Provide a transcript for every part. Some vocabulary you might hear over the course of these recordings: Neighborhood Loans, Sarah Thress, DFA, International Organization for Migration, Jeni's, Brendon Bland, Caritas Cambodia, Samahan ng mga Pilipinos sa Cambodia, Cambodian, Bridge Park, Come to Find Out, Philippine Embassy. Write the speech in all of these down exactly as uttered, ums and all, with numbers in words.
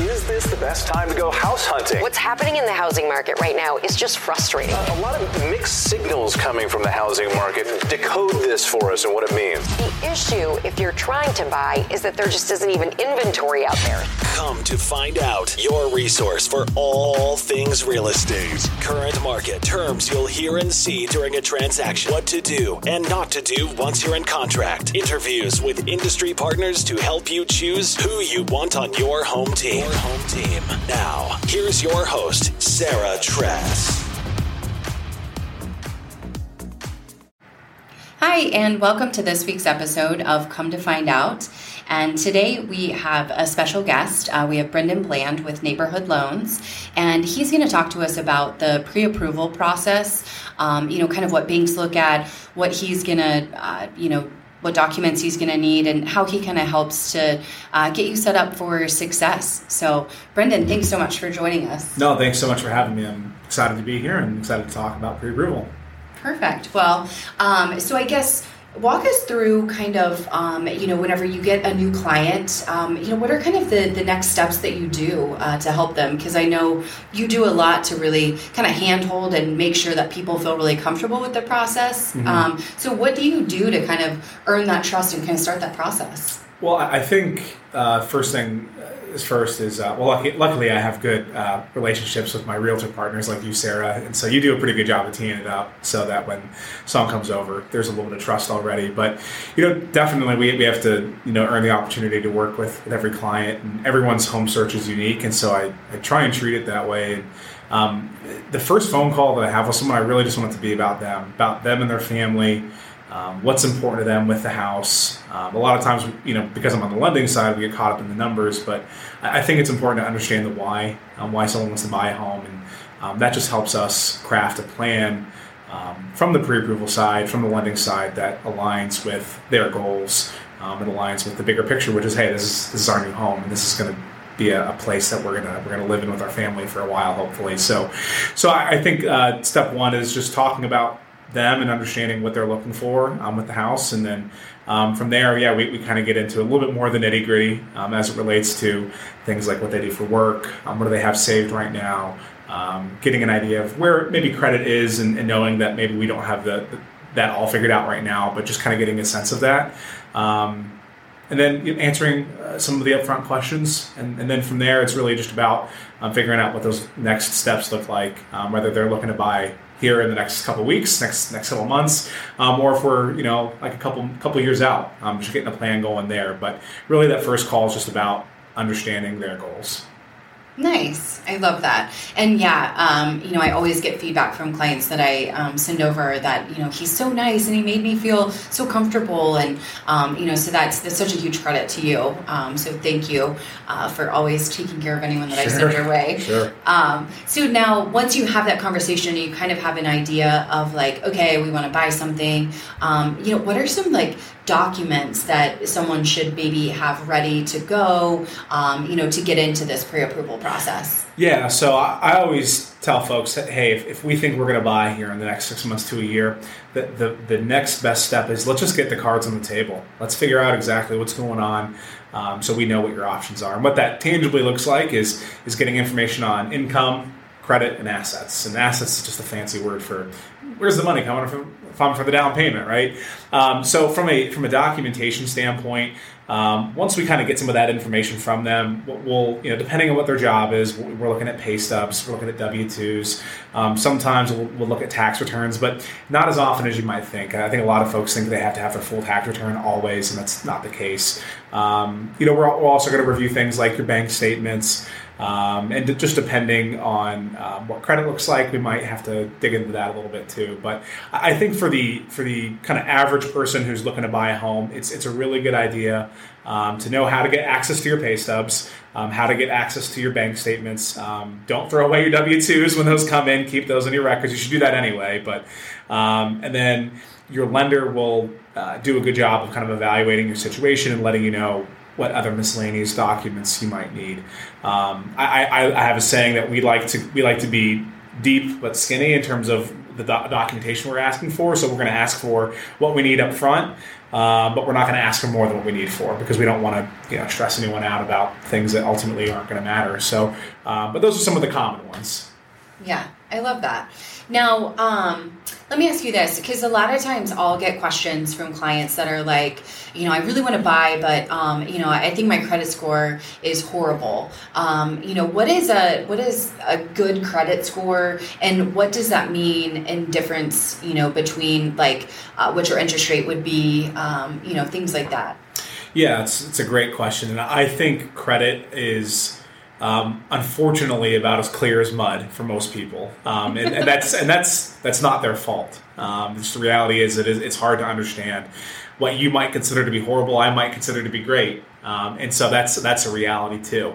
Is this the best time to go house hunting? What's happening in the housing market right now is just frustrating. Uh, a lot of mixed signals coming from the housing market. Decode this for us and what it means. The issue, if you're trying to buy, is that there just isn't even inventory out there. Come to Find Out, your resource for all things real estate. Current market terms you'll hear and see during a transaction. What to do and not to do once you're in contract. Interviews with industry partners to help you choose who you want on your home team. Your home team. Now, here's your host, Sarah Thress. Hi, and welcome to this week's episode of Come to Find Out. And today we have a special guest. Uh, we have Brendon Bland with Neighborhood Loans, and he's going to talk to us about the pre-approval process, um, you know, kind of what banks look at, what he's going to, uh, you know, what documents he's going to need, and how he kind of helps to uh, get you set up for success. So, Brendon, thanks so much for joining us. No, thanks so much for having me. I'm excited to be here and excited to talk about pre-approval. Perfect. Well, um, so I guess... walk us through kind of, um, you know, whenever you get a new client, um, you know, what are kind of the, the next steps that you do uh, to help them? Because I know you do a lot to really kind of handhold and make sure that people feel really comfortable with the process. Mm-hmm. Um, so what do you do to kind of earn that trust and kind of start that process? Well, I think uh, first thing is first is, uh, well, lucky, luckily I have good uh, relationships with my realtor partners like you, Sarah. And so you do a pretty good job of teeing it up so that when someone comes over, there's a little bit of trust already. But, you know, definitely we, we have to, you know, earn the opportunity to work with, with every client. And everyone's home search is unique. And so I, I try and treat it that way. And um, the first phone call that I have with someone, I really just want it to be about them, about them and their family. Um, what's important to them with the house. Um, a lot of times, you know, because I'm on the lending side, we get caught up in the numbers, but I think it's important to understand the why, um, why someone wants to buy a home. And um, that just helps us craft a plan um, from the pre-approval side, from the lending side, that aligns with their goals. Um, it aligns with the bigger picture, which is, hey, this is, this is our new home, and this is going to be a, a place that we're gonna we're gonna live in with our family for a while, hopefully. So, so I, I think uh, step one is just talking about them and understanding what they're looking for um, with the house. And then um, from there, yeah, we, we kind of get into a little bit more of the nitty gritty um, as it relates to things like what they do for work, um, what do they have saved right now, um, getting an idea of where maybe credit is, and, and knowing that maybe we don't have the, the that all figured out right now, but just kind of getting a sense of that. Um, and then you know, answering uh, some of the upfront questions. And, and then from there, it's really just about um, figuring out what those next steps look like, um, whether they're looking to buy here in the next couple of weeks, next next couple of months, um, or if we're, you know, like a couple couple years out, um, just getting a plan going there. But really that first call is just about understanding their goals. Nice. I love that. And yeah, um, you know, I always get feedback from clients that I um, send over that, you know, he's so nice and he made me feel so comfortable. And, um, you know, so that's, that's such a huge credit to you. Um, so thank you uh, for always taking care of anyone that sure. I send your way. Sure. Um, so now once you have that conversation, you kind of have an idea of like, okay, we want to buy something. Um, you know, what are some like documents that someone should maybe have ready to go, um, you know, to get into this pre-approval process? Yeah, so I, I always tell folks that, hey, if, if we think we're going to buy here in the next six months to a year, the, the, the next best step is let's just get the cards on the table. Let's figure out exactly what's going on um, so we know what your options are. And what that tangibly looks like is is getting information on income, credit, and assets. And assets is just a fancy word for where's the money coming from, from for the down payment, right? Um, so from a from a documentation standpoint, Um, once we kind of get some of that information from them, we'll, you know, depending on what their job is, we're looking at pay stubs, we're looking at W two's. Um, sometimes we'll, we'll look at tax returns, but not as often as you might think. I think a lot of folks think they have to have their full tax return always, and that's not the case. Um, you know, we're, we're also going to review things like your bank statements, um, and just depending on um, what credit looks like, we might have to dig into that a little bit too. But I think for the for the kind of average person who's looking to buy a home, it's it's a really good idea. Um, to know how to get access to your pay stubs, um, how to get access to your bank statements. Um, don't throw away your W two's when those come in. Keep those in your records. You should do that anyway. But um, and then your lender will uh, do a good job of kind of evaluating your situation and letting you know what other miscellaneous documents you might need. Um, I, I, I have a saying that we like to we like to be deep but skinny in terms of the doc- documentation we're asking for. So we're going to ask for what we need up front, uh, but we're not going to ask for more than what we need for, because we don't want to, you know, stress anyone out about things that ultimately aren't going to matter. So, uh, but those are some of the common ones. Yeah, I love that. Now, um, let me ask you this, because a lot of times I'll get questions from clients that are like, you know, I really want to buy, but, um, you know, I think my credit score is horrible. Um, you know, what is a what is a good credit score, and what does that mean in difference, you know, between like uh, what your interest rate would be, um, you know, things like that? Yeah, it's, it's a great question. And I think credit is... Um, unfortunately, about as clear as mud for most people, um, and, and that's and that's that's not their fault. Um, just the reality is, it is it's hard to understand what you might consider to be horrible. I might consider to be great, um, and so that's that's a reality too.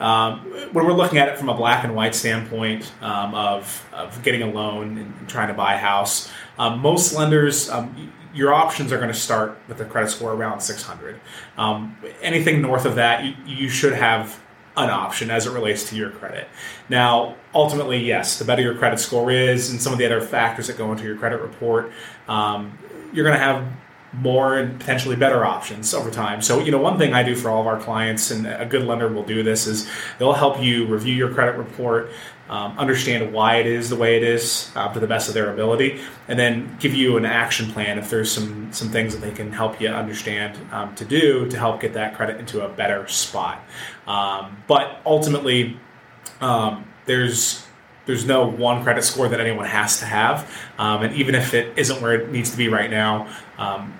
Um, when we're looking at it from a black and white standpoint um, of of getting a loan and trying to buy a house, um, most lenders. Um, Your options are going to start with a credit score around six hundred. Um, anything north of that, you, you should have an option as it relates to your credit. Now, ultimately, yes, the better your credit score is and some of the other factors that go into your credit report, um, you're going to have more and potentially better options over time. So, you know, one thing I do for all of our clients, and a good lender will do this, is they'll help you review your credit report, um, understand why it is the way it is uh, to the best of their ability, and then give you an action plan if there's some some things that they can help you understand um, to do to help get that credit into a better spot. Um, but ultimately, um, there's There's no one credit score that anyone has to have. Um, and even if it isn't where it needs to be right now, um,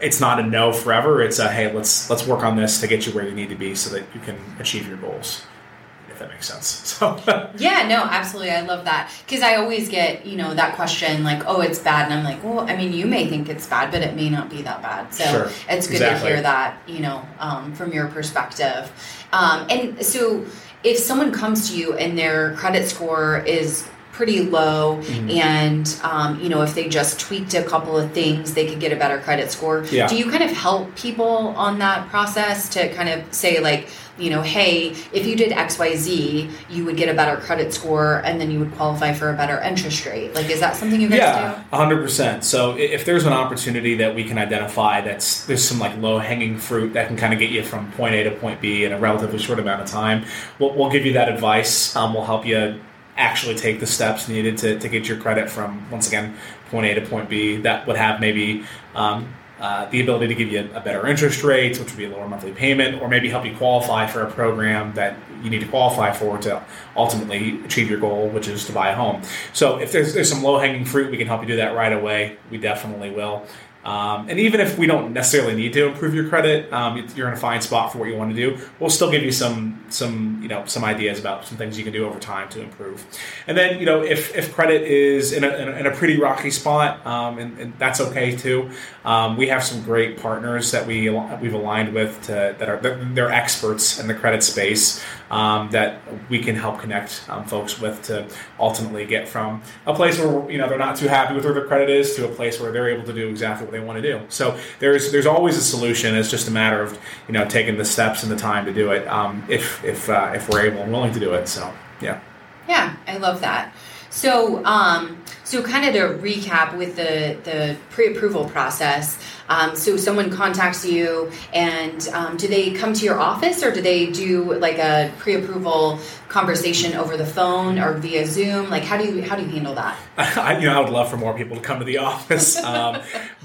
it's not a no forever. It's a, hey, let's let's work on this to get you where you need to be so that you can achieve your goals, if that makes sense. So yeah, no, absolutely. I love that. Because I always get, you know, that question like, oh, it's bad. And I'm like, well, I mean, you may think it's bad, but it may not be that bad. So sure. It's good exactly. to hear that, you know, um, from your perspective. Um, and so... If someone comes to you and their credit score is pretty low mm-hmm. and, um, you know, if they just tweaked a couple of things, they could get a better credit score. Yeah. Do you kind of help people on that process to kind of say like, you know, hey, if you did X, Y, Z, you would get a better credit score and then you would qualify for a better interest rate? Like, is that something you guys yeah, do? Yeah, one hundred percent. So if there's an opportunity that we can identify that's there's some like low hanging fruit that can kind of get you from point A to point B in a relatively short amount of time, we'll, we'll give you that advice. Um, we'll help you actually take the steps needed to, to get your credit from, once again, point A to point B. That would have maybe... Um, Uh, the ability to give you a, a better interest rate, which would be a lower monthly payment, or maybe help you qualify for a program that you need to qualify for to ultimately achieve your goal, which is to buy a home. So if there's, there's some low-hanging fruit, we can help you do that right away. We definitely will. Um, and even if we don't necessarily need to improve your credit, um, you're in a fine spot for what you want to do. We'll still give you some, some, you know, some ideas about some things you can do over time to improve. And then, you know, if, if credit is in a, in a pretty rocky spot, um, and, and that's okay too. Um, we have some great partners that we we've aligned with to, that are they're experts in the credit space um, that we can help connect um, folks with to ultimately get from a place where you know they're not too happy with where their credit is to a place where they're able to do exactly what they want to do. So there's there's always a solution. It's just a matter of you know taking the steps and the time to do it um, if if uh, if we're able and willing to do it. So yeah, yeah, I love that. So um, so kind of to recap with the the pre-approval process. Um, so someone contacts you, and um, do they come to your office, or do they do like a pre-approval conversation over the phone or via Zoom? Like, how do you how do you handle that? I, you know, I would love for more people to come to the office, um,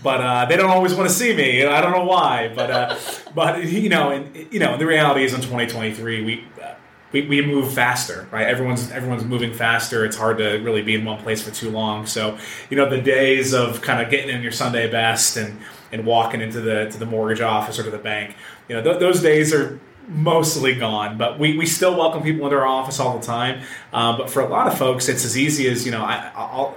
but uh, they don't always want to see me. I don't know why, but uh, but you know, and you know, the reality is in twenty twenty-three we. Uh, We we move faster, right? Everyone's everyone's moving faster. It's hard to really be in one place for too long. So, you know, the days of kind of getting in your Sunday best and, and walking into the to the mortgage office or to the bank, you know, th- those days are mostly gone. But we, we still welcome people into our office all the time. Uh, but for a lot of folks, it's as easy as you know. I I'll,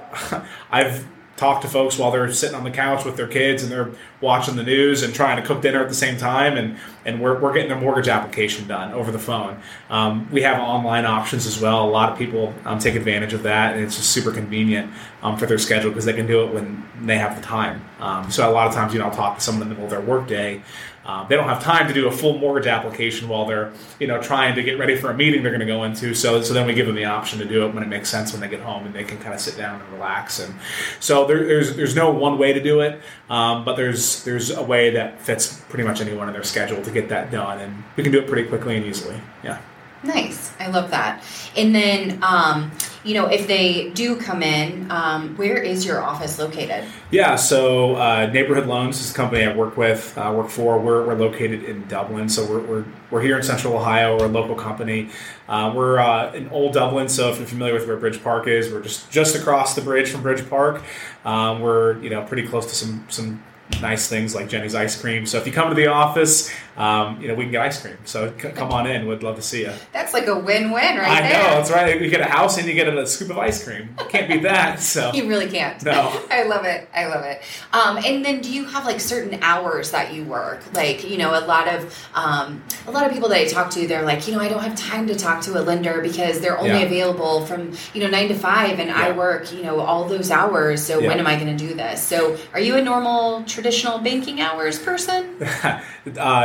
I've talked to folks while they're sitting on the couch with their kids and they're watching the news and trying to cook dinner at the same time and. and we're we're getting their mortgage application done over the phone. Um, we have online options as well. A lot of people um, take advantage of that, and it's just super convenient um, for their schedule because they can do it when they have the time. Um, so a lot of times, you know, I'll talk to someone in the middle of their workday. Um, they don't have time to do a full mortgage application while they're, you know, trying to get ready for a meeting they're going to go into. So, so then we give them the option to do it when it makes sense when they get home, and they can kind of sit down and relax. And so there, there's there's no one way to do it, um, but there's there's a way that fits pretty much anyone in their schedule to get that done, and we can do it pretty quickly and easily. Yeah. Nice. I love that. And then, um, you know, if they do come in, um, where is your office located? Yeah, so uh, Neighborhood Loans is the company I work with, uh, work for. We're, we're located in Dublin, so we're, we're we're here in Central Ohio. We're a local company. Uh, we're uh, in Old Dublin, so if you're familiar with where Bridge Park is, we're just, just across the bridge from Bridge Park. Um, we're, you know, pretty close to some some. nice things like Jeni's ice cream. So if you come to the office, um, you know, we can get ice cream. So c- come on in. We'd love to see you. That's like a win-win right there. I know. There. That's right. You get a house and you get a scoop of ice cream. Can't beat that. So you really can't. No. I love it. I love it. Um, and then do you have like certain hours that you work? Like, you know, a lot of um, a lot of people that I talk to, they're like, you know, I don't have time to talk to a lender because they're only yeah. available from, you know, nine to five, and yeah. I work, you know, all those hours. So yeah. when am I going to do this? So are you a normal traditional banking hours person? uh,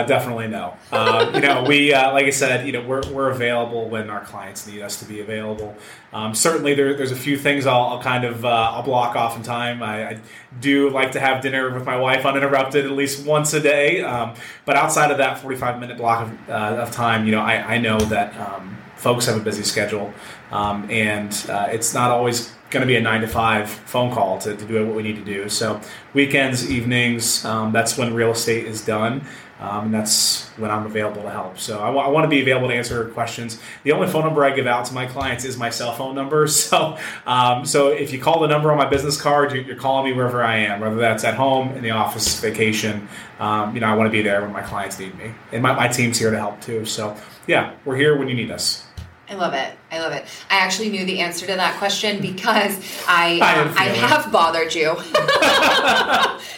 definitely no. Uh, you know, we, uh, like I said, you know, we're we're available when our clients need us to be available. Um, certainly, there, there's a few things I'll, I'll kind of uh, I'll block off in time. I, I do like to have dinner with my wife uninterrupted at least once a day. Um, but outside of that forty-five minute block of, uh, of time, you know, I, I know that um, folks have a busy schedule, um, and uh, it's not always going to be a nine to five phone call to, to do what we need to do. So weekends, evenings, um, that's when real estate is done. Um, and that's when I'm available to help. So I, w- I want to be available to answer questions. The only phone number I give out to my clients is my cell phone number. So um, so if you call the number on my business card, you're, you're calling me wherever I am, whether that's at home, in the office, vacation. Um, you know, I want to be there when my clients need me. And my, my team's here to help too. So yeah, we're here when you need us. I love it. I love it. I actually knew the answer to that question because I I, um, I have bothered you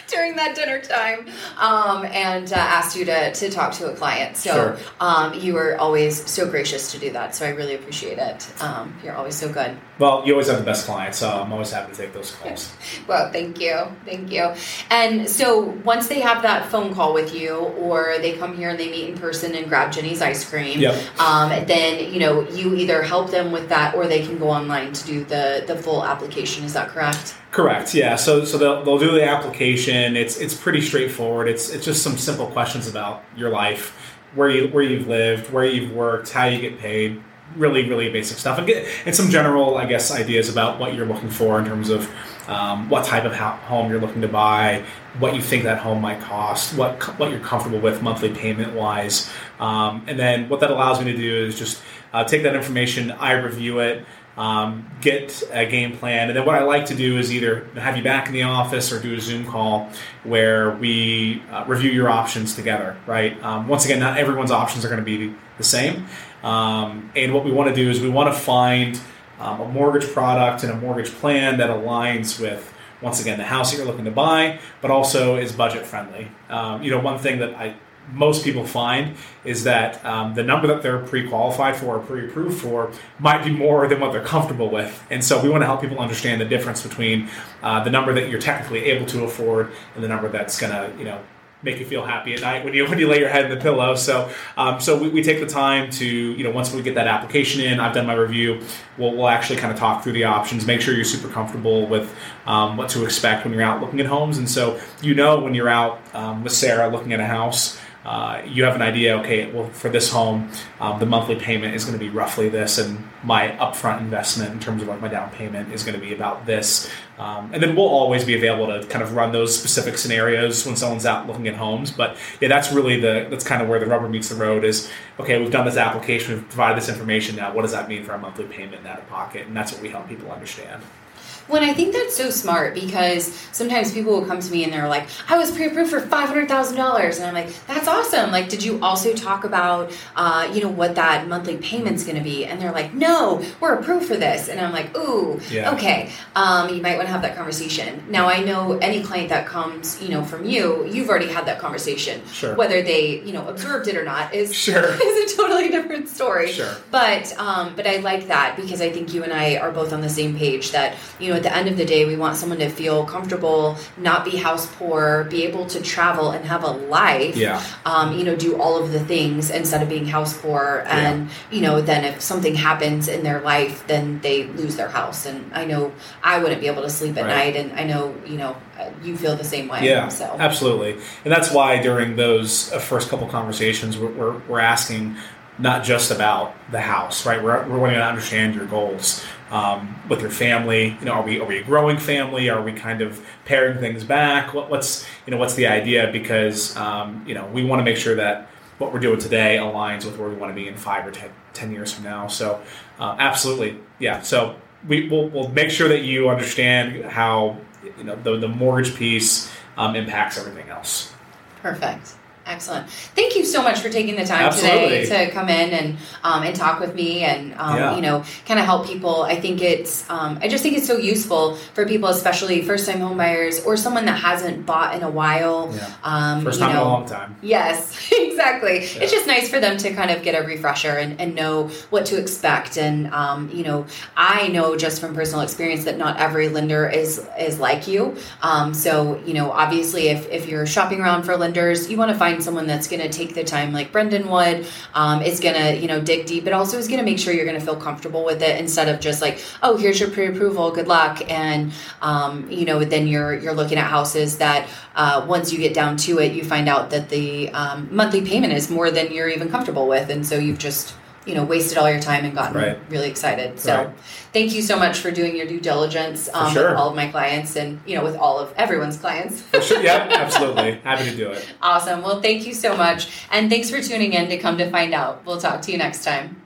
during that dinner time um, and uh, asked you to, to talk to a client. So sure. um, you were always so gracious to do that. So I really appreciate it. Um, you're always so good. Well, you always have the best clients, so I'm always happy to take those calls. Well, thank you. Thank you. And so once they have that phone call with you, or they come here and they meet in person and grab Jeni's ice cream, yep. um, then, you know, you You either help them with that, or they can go online to do the, the full application. Is that correct? Correct. Yeah. So so they'll they'll do the application. It's it's pretty straightforward. It's it's just some simple questions about your life, where you where you've lived, where you've worked, how you get paid. Really, really basic stuff, and get and some general, I guess, ideas about what you're looking for in terms of um, what type of ha- home you're looking to buy, what you think that home might cost, what what you're comfortable with monthly payment wise, um, and then what that allows me to do is just uh, take that information, I review it, um, get a game plan, and then what I like to do is either have you back in the office or do a Zoom call where we uh, review your options together. Right? Um, once again, not everyone's options are going to be the same. Um, and what we want to do is we want to find um, a mortgage product and a mortgage plan that aligns with, once again, the house that you're looking to buy, but also is budget friendly. Um, you know, one thing that I most people find is that um, the number that they're pre-qualified for or pre-approved for might be more than what they're comfortable with. And so we want to help people understand the difference between uh, the number that you're technically able to afford and the number that's going to, you know, make you feel happy at night when you when you lay your head in the pillow. So um, so we, we take the time to, you know, once we get that application in, I've done my review, we'll, we'll actually kind of talk through the options, make sure you're super comfortable with um, what to expect when you're out looking at homes. And so, you know, when you're out um, with Sarah looking at a house, Uh, you have an idea, okay, well, for this home, um, the monthly payment is going to be roughly this, and my upfront investment in terms of like my down payment is going to be about this. Um, and then we'll always be available to kind of run those specific scenarios when someone's out looking at homes. But yeah, that's really the, that's kind of where the rubber meets the road is, okay, we've done this application, we've provided this information now. What does that mean for our monthly payment and out of pocket? And that's what we help people understand. Well, and I think that's so smart, because sometimes people will come to me and they're like, I was pre-approved for five hundred thousand dollars. And I'm like, that's awesome. Like, did you also talk about, uh, you know, what that monthly payment's going to be? And they're like, no, we're approved for this. And I'm like, ooh, yeah. okay. Um, you might want to have that conversation. Now, I know any client that comes, you know, from you, you've already had that conversation. Sure. Whether they, you know, observed it or not is, sure. is a totally different story. Sure. But, um, but I like that, because I think you and I are both on the same page that, you know, at the end of the day, we want someone to feel comfortable, not be house poor, be able to travel and have a life, yeah. um, you know, do all of the things instead of being house poor. And, yeah. you know, then if something happens in their life, then they lose their house. And I know I wouldn't be able to sleep at right. night. And I know, you know, you feel the same way. Yeah, so. Absolutely. And that's why during those first couple conversations, we're, we're, we're asking not just about the house, right? We're, we're wanting to understand your goals. Um, with your family, you know, are we are we a growing family? Are we kind of paring things back? What, what's you know what's the idea? Because um, you know we want to make sure that what we're doing today aligns with where we want to be in five or ten, ten years from now. So, uh, absolutely, yeah. So we we'll, we'll make sure that you understand how you know the, the mortgage piece um, impacts everything else. Perfect. Excellent. Thank you so much for taking the time Absolutely. today to come in and um, and talk with me and, um, yeah. you know, kind of help people. I think it's, um, I just think it's so useful for people, especially first-time home buyers or someone that hasn't bought in a while. Yeah. Um, first time you know, in a long time. Yes, exactly. Yeah. It's just nice for them to kind of get a refresher and, and know what to expect. And, um, you know, I know just from personal experience that not every lender is, is like you. Um, so, you know, obviously if, if you're shopping around for lenders, you want to find someone that's going to take the time like Brendon would, um, is going to, you know, dig deep, but also is going to make sure you're going to feel comfortable with it instead of just like, oh, here's your pre-approval, good luck. And, um, you know, then you're, you're looking at houses that, uh, once you get down to it, you find out that the, um, monthly payment is more than you're even comfortable with. And so you've just, you know, wasted all your time and gotten right. really excited. So right. thank you so much for doing your due diligence um, sure. with all of my clients and, you know, with all of everyone's clients. For sure. Yeah, absolutely. Happy to do it. Awesome. Well, thank you so much. And thanks for tuning in to Come to Find Out. We'll talk to you next time.